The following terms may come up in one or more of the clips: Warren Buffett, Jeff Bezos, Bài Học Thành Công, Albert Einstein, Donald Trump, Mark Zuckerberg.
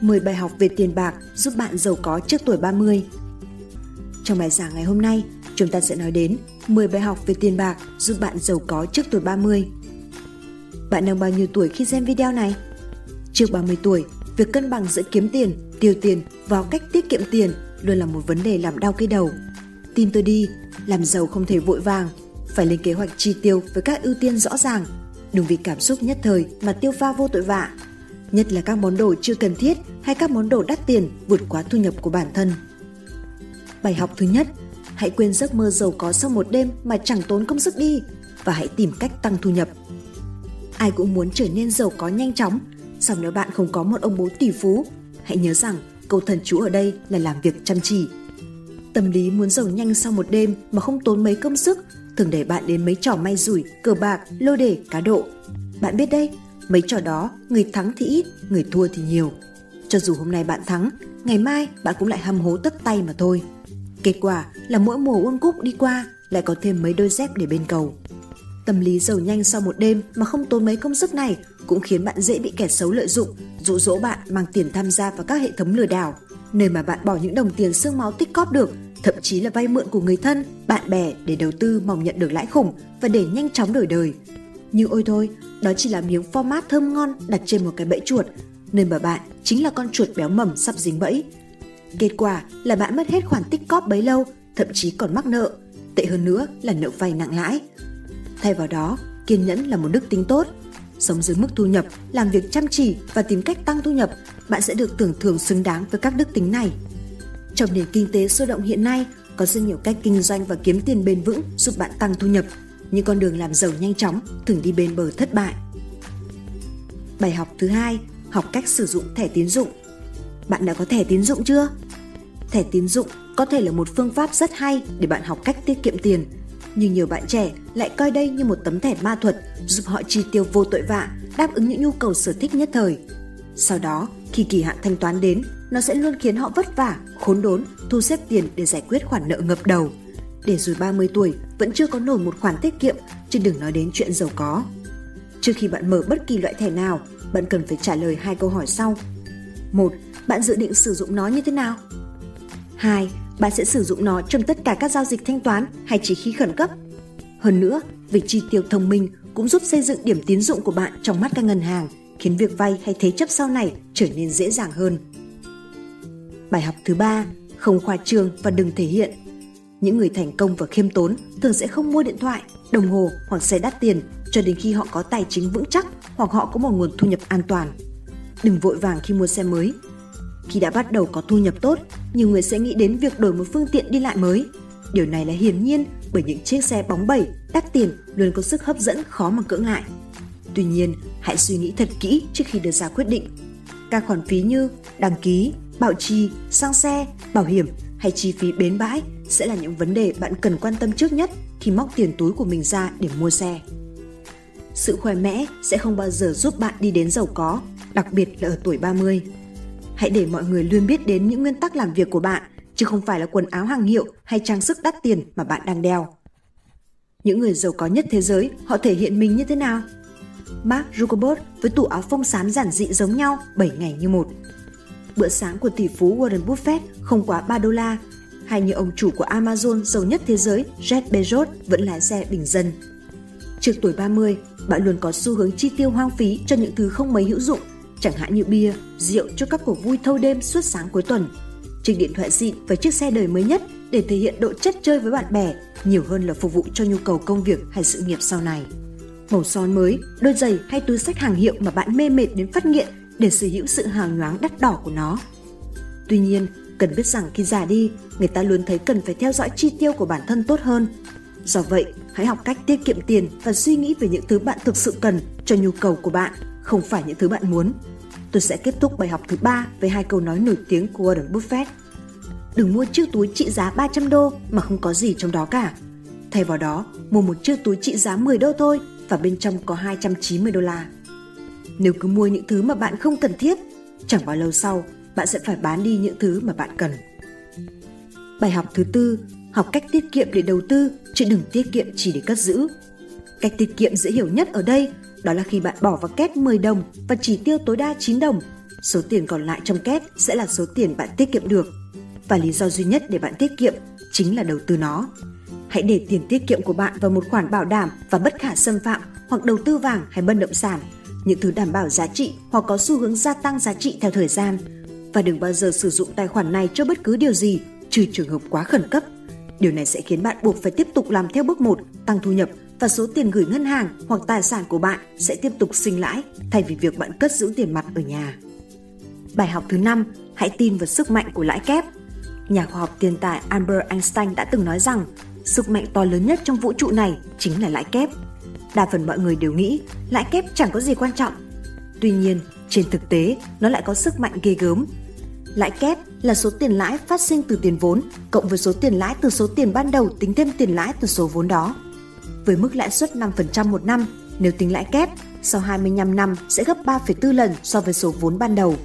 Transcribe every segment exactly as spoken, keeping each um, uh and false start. mười bài học về tiền bạc giúp bạn giàu có trước tuổi ba mươi. Trong bài giảng ngày hôm nay, chúng ta sẽ nói đến mười bài học về tiền bạc giúp bạn giàu có trước tuổi ba mươi. Bạn đang bao nhiêu tuổi khi xem video này? Trước ba mươi tuổi, việc cân bằng giữa kiếm tiền, tiêu tiền và cách tiết kiệm tiền luôn là một vấn đề làm đau cái đầu. Tin tôi đi, làm giàu không thể vội vàng, phải lên kế hoạch chi tiêu với các ưu tiên rõ ràng, đừng vì cảm xúc nhất thời mà tiêu pha vô tội vạ. Nhất là các món đồ chưa cần thiết hay các món đồ đắt tiền vượt quá thu nhập của bản thân. Bài học thứ nhất, hãy quên giấc mơ giàu có sau một đêm mà chẳng tốn công sức đi và hãy tìm cách tăng thu nhập. Ai cũng muốn trở nên giàu có nhanh chóng, song nếu bạn không có một ông bố tỷ phú, hãy nhớ rằng câu thần chú ở đây là làm việc chăm chỉ. Tâm lý muốn giàu nhanh sau một đêm mà không tốn mấy công sức thường đẩy bạn đến mấy trò may rủi, cờ bạc, lô đề, cá độ. Bạn biết đấy, mấy trò đó người thắng thì ít, người thua thì nhiều. Cho dù hôm nay bạn thắng, ngày mai bạn cũng lại hăm hố tất tay mà thôi. Kết quả là mỗi mùa World Cup đi qua lại có thêm mấy đôi dép để bên cầu. Tâm lý giàu nhanh sau một đêm mà không tốn mấy công sức này cũng khiến bạn dễ bị kẻ xấu lợi dụng, dụ dỗ bạn mang tiền tham gia vào các hệ thống lừa đảo, nơi mà bạn bỏ những đồng tiền xương máu tích cóp được, thậm chí là vay mượn của người thân, bạn bè để đầu tư mong nhận được lãi khủng và để nhanh chóng đổi đời. Nhưng ôi thôi, đó chỉ là miếng format thơm ngon đặt trên một cái bẫy chuột, nơi mà bạn chính là con chuột béo mầm sắp dính bẫy. Kết quả là bạn mất hết khoản tích cóp bấy lâu, thậm chí còn mắc nợ, tệ hơn nữa là nợ vay nặng lãi. Thay vào đó, kiên nhẫn là một đức tính tốt. Sống dưới mức thu nhập, làm việc chăm chỉ và tìm cách tăng thu nhập, bạn sẽ được tưởng thưởng xứng đáng với các đức tính này. Trong nền kinh tế sôi động hiện nay, có rất nhiều cách kinh doanh và kiếm tiền bền vững giúp bạn tăng thu nhập, nhưng con đường làm giàu nhanh chóng thường đi bên bờ thất bại. Bài học thứ hai, học cách sử dụng thẻ tín dụng. Bạn đã có thẻ tín dụng chưa? Thẻ tín dụng có thể là một phương pháp rất hay để bạn học cách tiết kiệm tiền, nhưng nhiều bạn trẻ lại coi đây như một tấm thẻ ma thuật giúp họ chi tiêu vô tội vạ, đáp ứng những nhu cầu sở thích nhất thời. Sau đó, khi kỳ hạn thanh toán đến, nó sẽ luôn khiến họ vất vả, khốn đốn, thu xếp tiền để giải quyết khoản nợ ngập đầu. Để rồi ba mươi tuổi vẫn chưa có nổi một khoản tiết kiệm, chứ đừng nói đến chuyện giàu có. Trước khi bạn mở bất kỳ loại thẻ nào, bạn cần phải trả lời hai câu hỏi sau. một. Bạn dự định sử dụng nó như thế nào? hai. Bạn sẽ sử dụng nó trong tất cả các giao dịch thanh toán hay chỉ khi khẩn cấp? Hơn nữa, việc chi tiêu thông minh cũng giúp xây dựng điểm tín dụng của bạn trong mắt các ngân hàng, khiến việc vay hay thế chấp sau này trở nên dễ dàng hơn. Bài học thứ ba, không khoa trương và đừng thể hiện. Những người thành công và khiêm tốn thường sẽ không mua điện thoại, đồng hồ hoặc xe đắt tiền cho đến khi họ có tài chính vững chắc hoặc họ có một nguồn thu nhập an toàn. Đừng vội vàng khi mua xe mới. Khi đã bắt đầu có thu nhập tốt, nhiều người sẽ nghĩ đến việc đổi một phương tiện đi lại mới. Điều này là hiển nhiên bởi những chiếc xe bóng bẩy, đắt tiền luôn có sức hấp dẫn khó mà cưỡng lại. Tuy nhiên, hãy suy nghĩ thật kỹ trước khi đưa ra quyết định. Các khoản phí như đăng ký, bảo trì, xăng xe, bảo hiểm hay chi phí bến bãi sẽ là những vấn đề bạn cần quan tâm trước nhất khi móc tiền túi của mình ra để mua xe. Sự khoe mẽ sẽ không bao giờ giúp bạn đi đến giàu có, đặc biệt là ở tuổi ba mươi. Hãy để mọi người luôn biết đến những nguyên tắc làm việc của bạn, chứ không phải là quần áo hàng hiệu hay trang sức đắt tiền mà bạn đang đeo. Những người giàu có nhất thế giới, họ thể hiện mình như thế nào? Mark Zuckerberg với tủ áo phông xám giản dị giống nhau bảy ngày như một. Bữa sáng của tỷ phú Warren Buffett không quá ba đô la, hay như ông chủ của Amazon giàu nhất thế giới Jeff Bezos vẫn lái xe bình dân. Trước tuổi ba mươi, bạn luôn có xu hướng chi tiêu hoang phí cho những thứ không mấy hữu dụng, chẳng hạn như bia, rượu cho các cuộc vui thâu đêm suốt sáng cuối tuần, chiếc điện thoại xịn và chiếc xe đời mới nhất để thể hiện độ chất chơi với bạn bè nhiều hơn là phục vụ cho nhu cầu công việc hay sự nghiệp sau này. Màu son mới, đôi giày hay túi xách hàng hiệu mà bạn mê mệt đến phát nghiện để sở hữu sự hào nhoáng đắt đỏ của nó. Tuy nhiên, cần biết rằng khi già đi, người ta luôn thấy cần phải theo dõi chi tiêu của bản thân tốt hơn. Do vậy, hãy học cách tiết kiệm tiền và suy nghĩ về những thứ bạn thực sự cần cho nhu cầu của bạn, không phải những thứ bạn muốn. Tôi sẽ kết thúc bài học thứ ba với hai câu nói nổi tiếng của Warren Buffett. Đừng mua chiếc túi trị giá ba trăm đô mà không có gì trong đó cả. Thay vào đó, mua một chiếc túi trị giá mười đô thôi và bên trong có hai trăm chín mươi đô la. Nếu cứ mua những thứ mà bạn không cần thiết, chẳng bao lâu sau bạn sẽ phải bán đi những thứ mà bạn cần. Bài học thứ tư, học cách tiết kiệm để đầu tư chứ đừng tiết kiệm chỉ để cất giữ. Cách tiết kiệm dễ hiểu nhất ở đây đó là khi bạn bỏ vào két mười đồng và chỉ tiêu tối đa chín đồng, số tiền còn lại trong két sẽ là số tiền bạn tiết kiệm được. Và lý do duy nhất để bạn tiết kiệm chính là đầu tư nó. Hãy để tiền tiết kiệm của bạn vào một khoản bảo đảm và bất khả xâm phạm hoặc đầu tư vàng hay bất động sản, những thứ đảm bảo giá trị hoặc có xu hướng gia tăng giá trị theo thời gian. Và đừng bao giờ sử dụng tài khoản này cho bất cứ điều gì, trừ trường hợp quá khẩn cấp. Điều này sẽ khiến bạn buộc phải tiếp tục làm theo bước một, tăng thu nhập, và số tiền gửi ngân hàng hoặc tài sản của bạn sẽ tiếp tục sinh lãi thay vì việc bạn cất giữ tiền mặt ở nhà. Bài học thứ năm, hãy tin vào sức mạnh của lãi kép. Nhà khoa học tiền tài Albert Einstein đã từng nói rằng sức mạnh to lớn nhất trong vũ trụ này chính là lãi kép. Đa phần mọi người đều nghĩ lãi kép chẳng có gì quan trọng. Tuy nhiên, trên thực tế, nó lại có sức mạnh ghê gớm. Lãi kép là số tiền lãi phát sinh từ tiền vốn cộng với số tiền lãi từ số tiền ban đầu tính thêm tiền lãi từ số vốn đó. Với mức lãi suất năm phần trăm một năm, nếu tính lãi kép, sau hai mươi lăm năm sẽ gấp ba phẩy bốn lần so với số vốn ban đầu.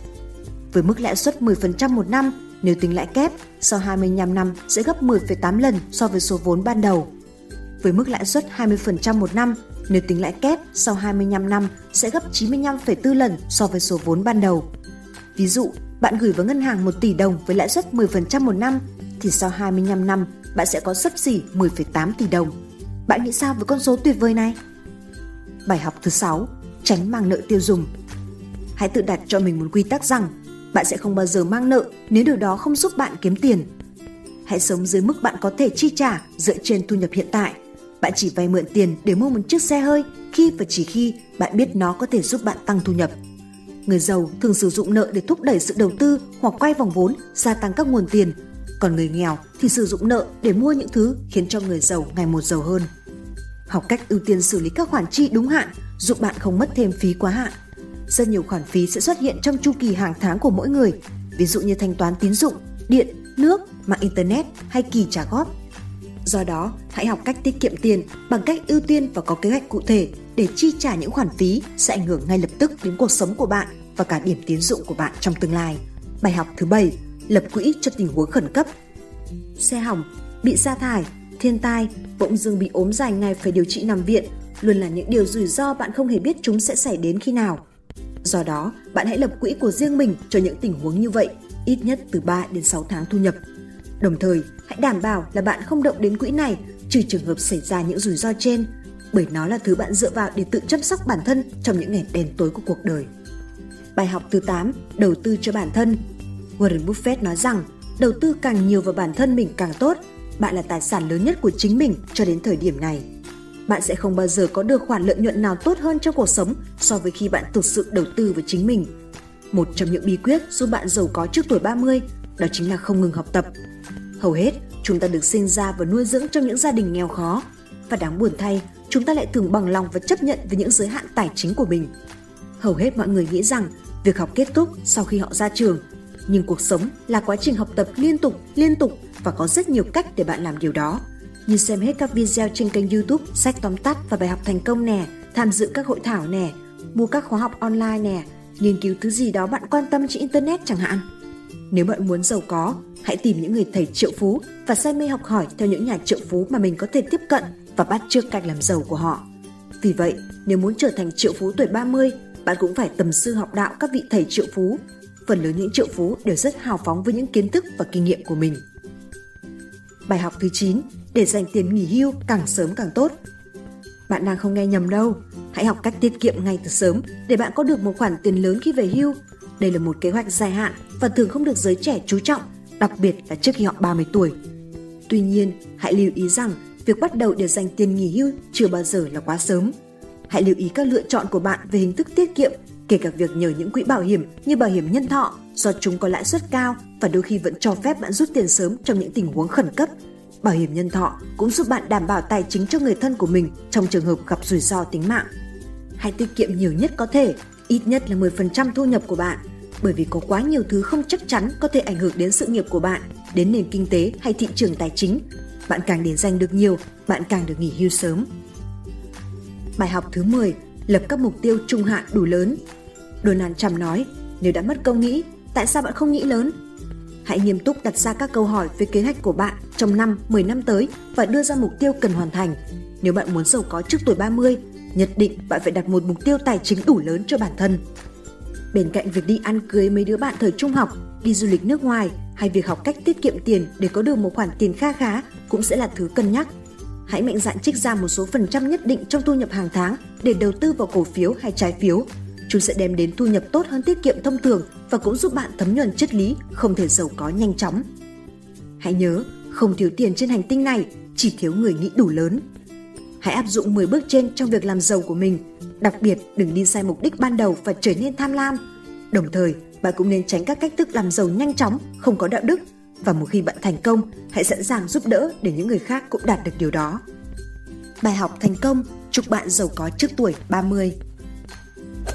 Với mức lãi suất mười phần trăm một năm, nếu tính lãi kép, sau hai mươi lăm năm sẽ gấp mười phẩy tám lần so với số vốn ban đầu. Với mức lãi suất hai mươi phần trăm một năm, nếu tính lãi kép, sau hai mươi lăm năm sẽ gấp chín mươi lăm phẩy bốn lần so với số vốn ban đầu. Ví dụ, bạn gửi vào ngân hàng một tỷ đồng với lãi suất mười phần trăm một năm, thì sau hai mươi lăm năm bạn sẽ có xấp xỉ mười phẩy tám tỷ đồng. Bạn nghĩ sao với con số tuyệt vời này? Bài học thứ sáu, tránh mang nợ tiêu dùng. Hãy tự đặt cho mình một quy tắc rằng bạn sẽ không bao giờ mang nợ nếu điều đó không giúp bạn kiếm tiền. Hãy sống dưới mức bạn có thể chi trả dựa trên thu nhập hiện tại. Bạn chỉ vay mượn tiền để mua một chiếc xe hơi khi và chỉ khi bạn biết nó có thể giúp bạn tăng thu nhập. Người giàu thường sử dụng nợ để thúc đẩy sự đầu tư hoặc quay vòng vốn, gia tăng các nguồn tiền. Còn người nghèo thì sử dụng nợ để mua những thứ khiến cho người giàu ngày một giàu hơn. Học cách ưu tiên xử lý các khoản chi đúng hạn, giúp bạn không mất thêm phí quá hạn. Rất nhiều khoản phí sẽ xuất hiện trong chu kỳ hàng tháng của mỗi người, ví dụ như thanh toán tín dụng, điện, nước, mạng internet hay kỳ trả góp. Do đó, hãy học cách tiết kiệm tiền bằng cách ưu tiên và có kế hoạch cụ thể để chi trả những khoản phí sẽ ảnh hưởng ngay lập tức đến cuộc sống của bạn và cả điểm tín dụng của bạn trong tương lai. Bài học thứ bảy, lập quỹ cho tình huống khẩn cấp. Xe hỏng, bị sa thải, thiên tai, bỗng dưng bị ốm dài ngày phải điều trị nằm viện luôn là những điều rủi ro bạn không hề biết chúng sẽ xảy đến khi nào. Do đó, bạn hãy lập quỹ của riêng mình cho những tình huống như vậy, ít nhất từ ba đến sáu tháng thu nhập. Đồng thời, hãy đảm bảo là bạn không động đến quỹ này trừ trường hợp xảy ra những rủi ro trên, bởi nó là thứ bạn dựa vào để tự chăm sóc bản thân trong những ngày đen tối của cuộc đời. Bài học thứ tám, đầu tư cho bản thân. Warren Buffett nói rằng, đầu tư càng nhiều vào bản thân mình càng tốt. Bạn là tài sản lớn nhất của chính mình cho đến thời điểm này. Bạn sẽ không bao giờ có được khoản lợi nhuận nào tốt hơn trong cuộc sống so với khi bạn thực sự đầu tư vào chính mình. Một trong những bí quyết giúp bạn giàu có trước tuổi ba mươi, đó chính là không ngừng học tập. Hầu hết, chúng ta được sinh ra và nuôi dưỡng trong những gia đình nghèo khó. Và đáng buồn thay, chúng ta lại thường bằng lòng và chấp nhận với những giới hạn tài chính của mình. Hầu hết mọi người nghĩ rằng việc học kết thúc sau khi họ ra trường. Nhưng cuộc sống là quá trình học tập liên tục, liên tục và có rất nhiều cách để bạn làm điều đó. Như xem hết các video trên kênh YouTube, sách tóm tắt và bài học thành công nè, tham dự các hội thảo nè, mua các khóa học online nè, nghiên cứu thứ gì đó bạn quan tâm trên Internet chẳng hạn. Nếu bạn muốn giàu có, hãy tìm những người thầy triệu phú và say mê học hỏi theo những nhà triệu phú mà mình có thể tiếp cận và bắt chước cách làm giàu của họ. Vì vậy, nếu muốn trở thành triệu phú tuổi ba mươi, bạn cũng phải tầm sư học đạo các vị thầy triệu phú. Phần lớn những triệu phú đều rất hào phóng với những kiến thức và kinh nghiệm của mình. Bài học thứ chín, để dành tiền nghỉ hưu càng sớm càng tốt. Bạn đang không nghe nhầm đâu. Hãy học cách tiết kiệm ngay từ sớm để bạn có được một khoản tiền lớn khi về hưu. Đây là một kế hoạch dài hạn và thường không được giới trẻ chú trọng, đặc biệt là trước khi họ ba mươi tuổi. Tuy nhiên, hãy lưu ý rằng việc bắt đầu để dành tiền nghỉ hưu chưa bao giờ là quá sớm. Hãy lưu ý các lựa chọn của bạn về hình thức tiết kiệm, kể cả việc nhờ những quỹ bảo hiểm như bảo hiểm nhân thọ, do chúng có lãi suất cao và đôi khi vẫn cho phép bạn rút tiền sớm trong những tình huống khẩn cấp. Bảo hiểm nhân thọ cũng giúp bạn đảm bảo tài chính cho người thân của mình trong trường hợp gặp rủi ro tính mạng. Hãy tiết kiệm nhiều nhất có thể, ít nhất là mười phần trăm thu nhập của bạn, bởi vì có quá nhiều thứ không chắc chắn có thể ảnh hưởng đến sự nghiệp của bạn, đến nền kinh tế hay thị trường tài chính. Bạn càng để dành được nhiều, bạn càng được nghỉ hưu sớm. Bài học thứ mười, lập các mục tiêu trung hạn đủ lớn. Donald Trump nói, nếu đã mất công nghĩ, tại sao bạn không nghĩ lớn? Hãy nghiêm túc đặt ra các câu hỏi về kế hoạch của bạn trong năm, mười năm tới và đưa ra mục tiêu cần hoàn thành. Nếu bạn muốn giàu có trước tuổi ba mươi, nhất định bạn phải đặt một mục tiêu tài chính đủ lớn cho bản thân. Bên cạnh việc đi ăn cưới mấy đứa bạn thời trung học, đi du lịch nước ngoài hay việc học cách tiết kiệm tiền để có được một khoản tiền kha khá cũng sẽ là thứ cân nhắc. Hãy mạnh dạn trích ra một số phần trăm nhất định trong thu nhập hàng tháng để đầu tư vào cổ phiếu hay trái phiếu. Chúng sẽ đem đến thu nhập tốt hơn tiết kiệm thông thường và cũng giúp bạn thấm nhuần triết lý không thể giàu có nhanh chóng. Hãy nhớ, không thiếu tiền trên hành tinh này, chỉ thiếu người nghĩ đủ lớn. Hãy áp dụng mười bước trên trong việc làm giàu của mình. Đặc biệt, đừng đi sai mục đích ban đầu và trở nên tham lam. Đồng thời, bạn cũng nên tránh các cách thức làm giàu nhanh chóng, không có đạo đức. Và một khi bạn thành công, hãy sẵn sàng giúp đỡ để những người khác cũng đạt được điều đó. Bài học thành công, chúc bạn giàu có trước tuổi ba mươi.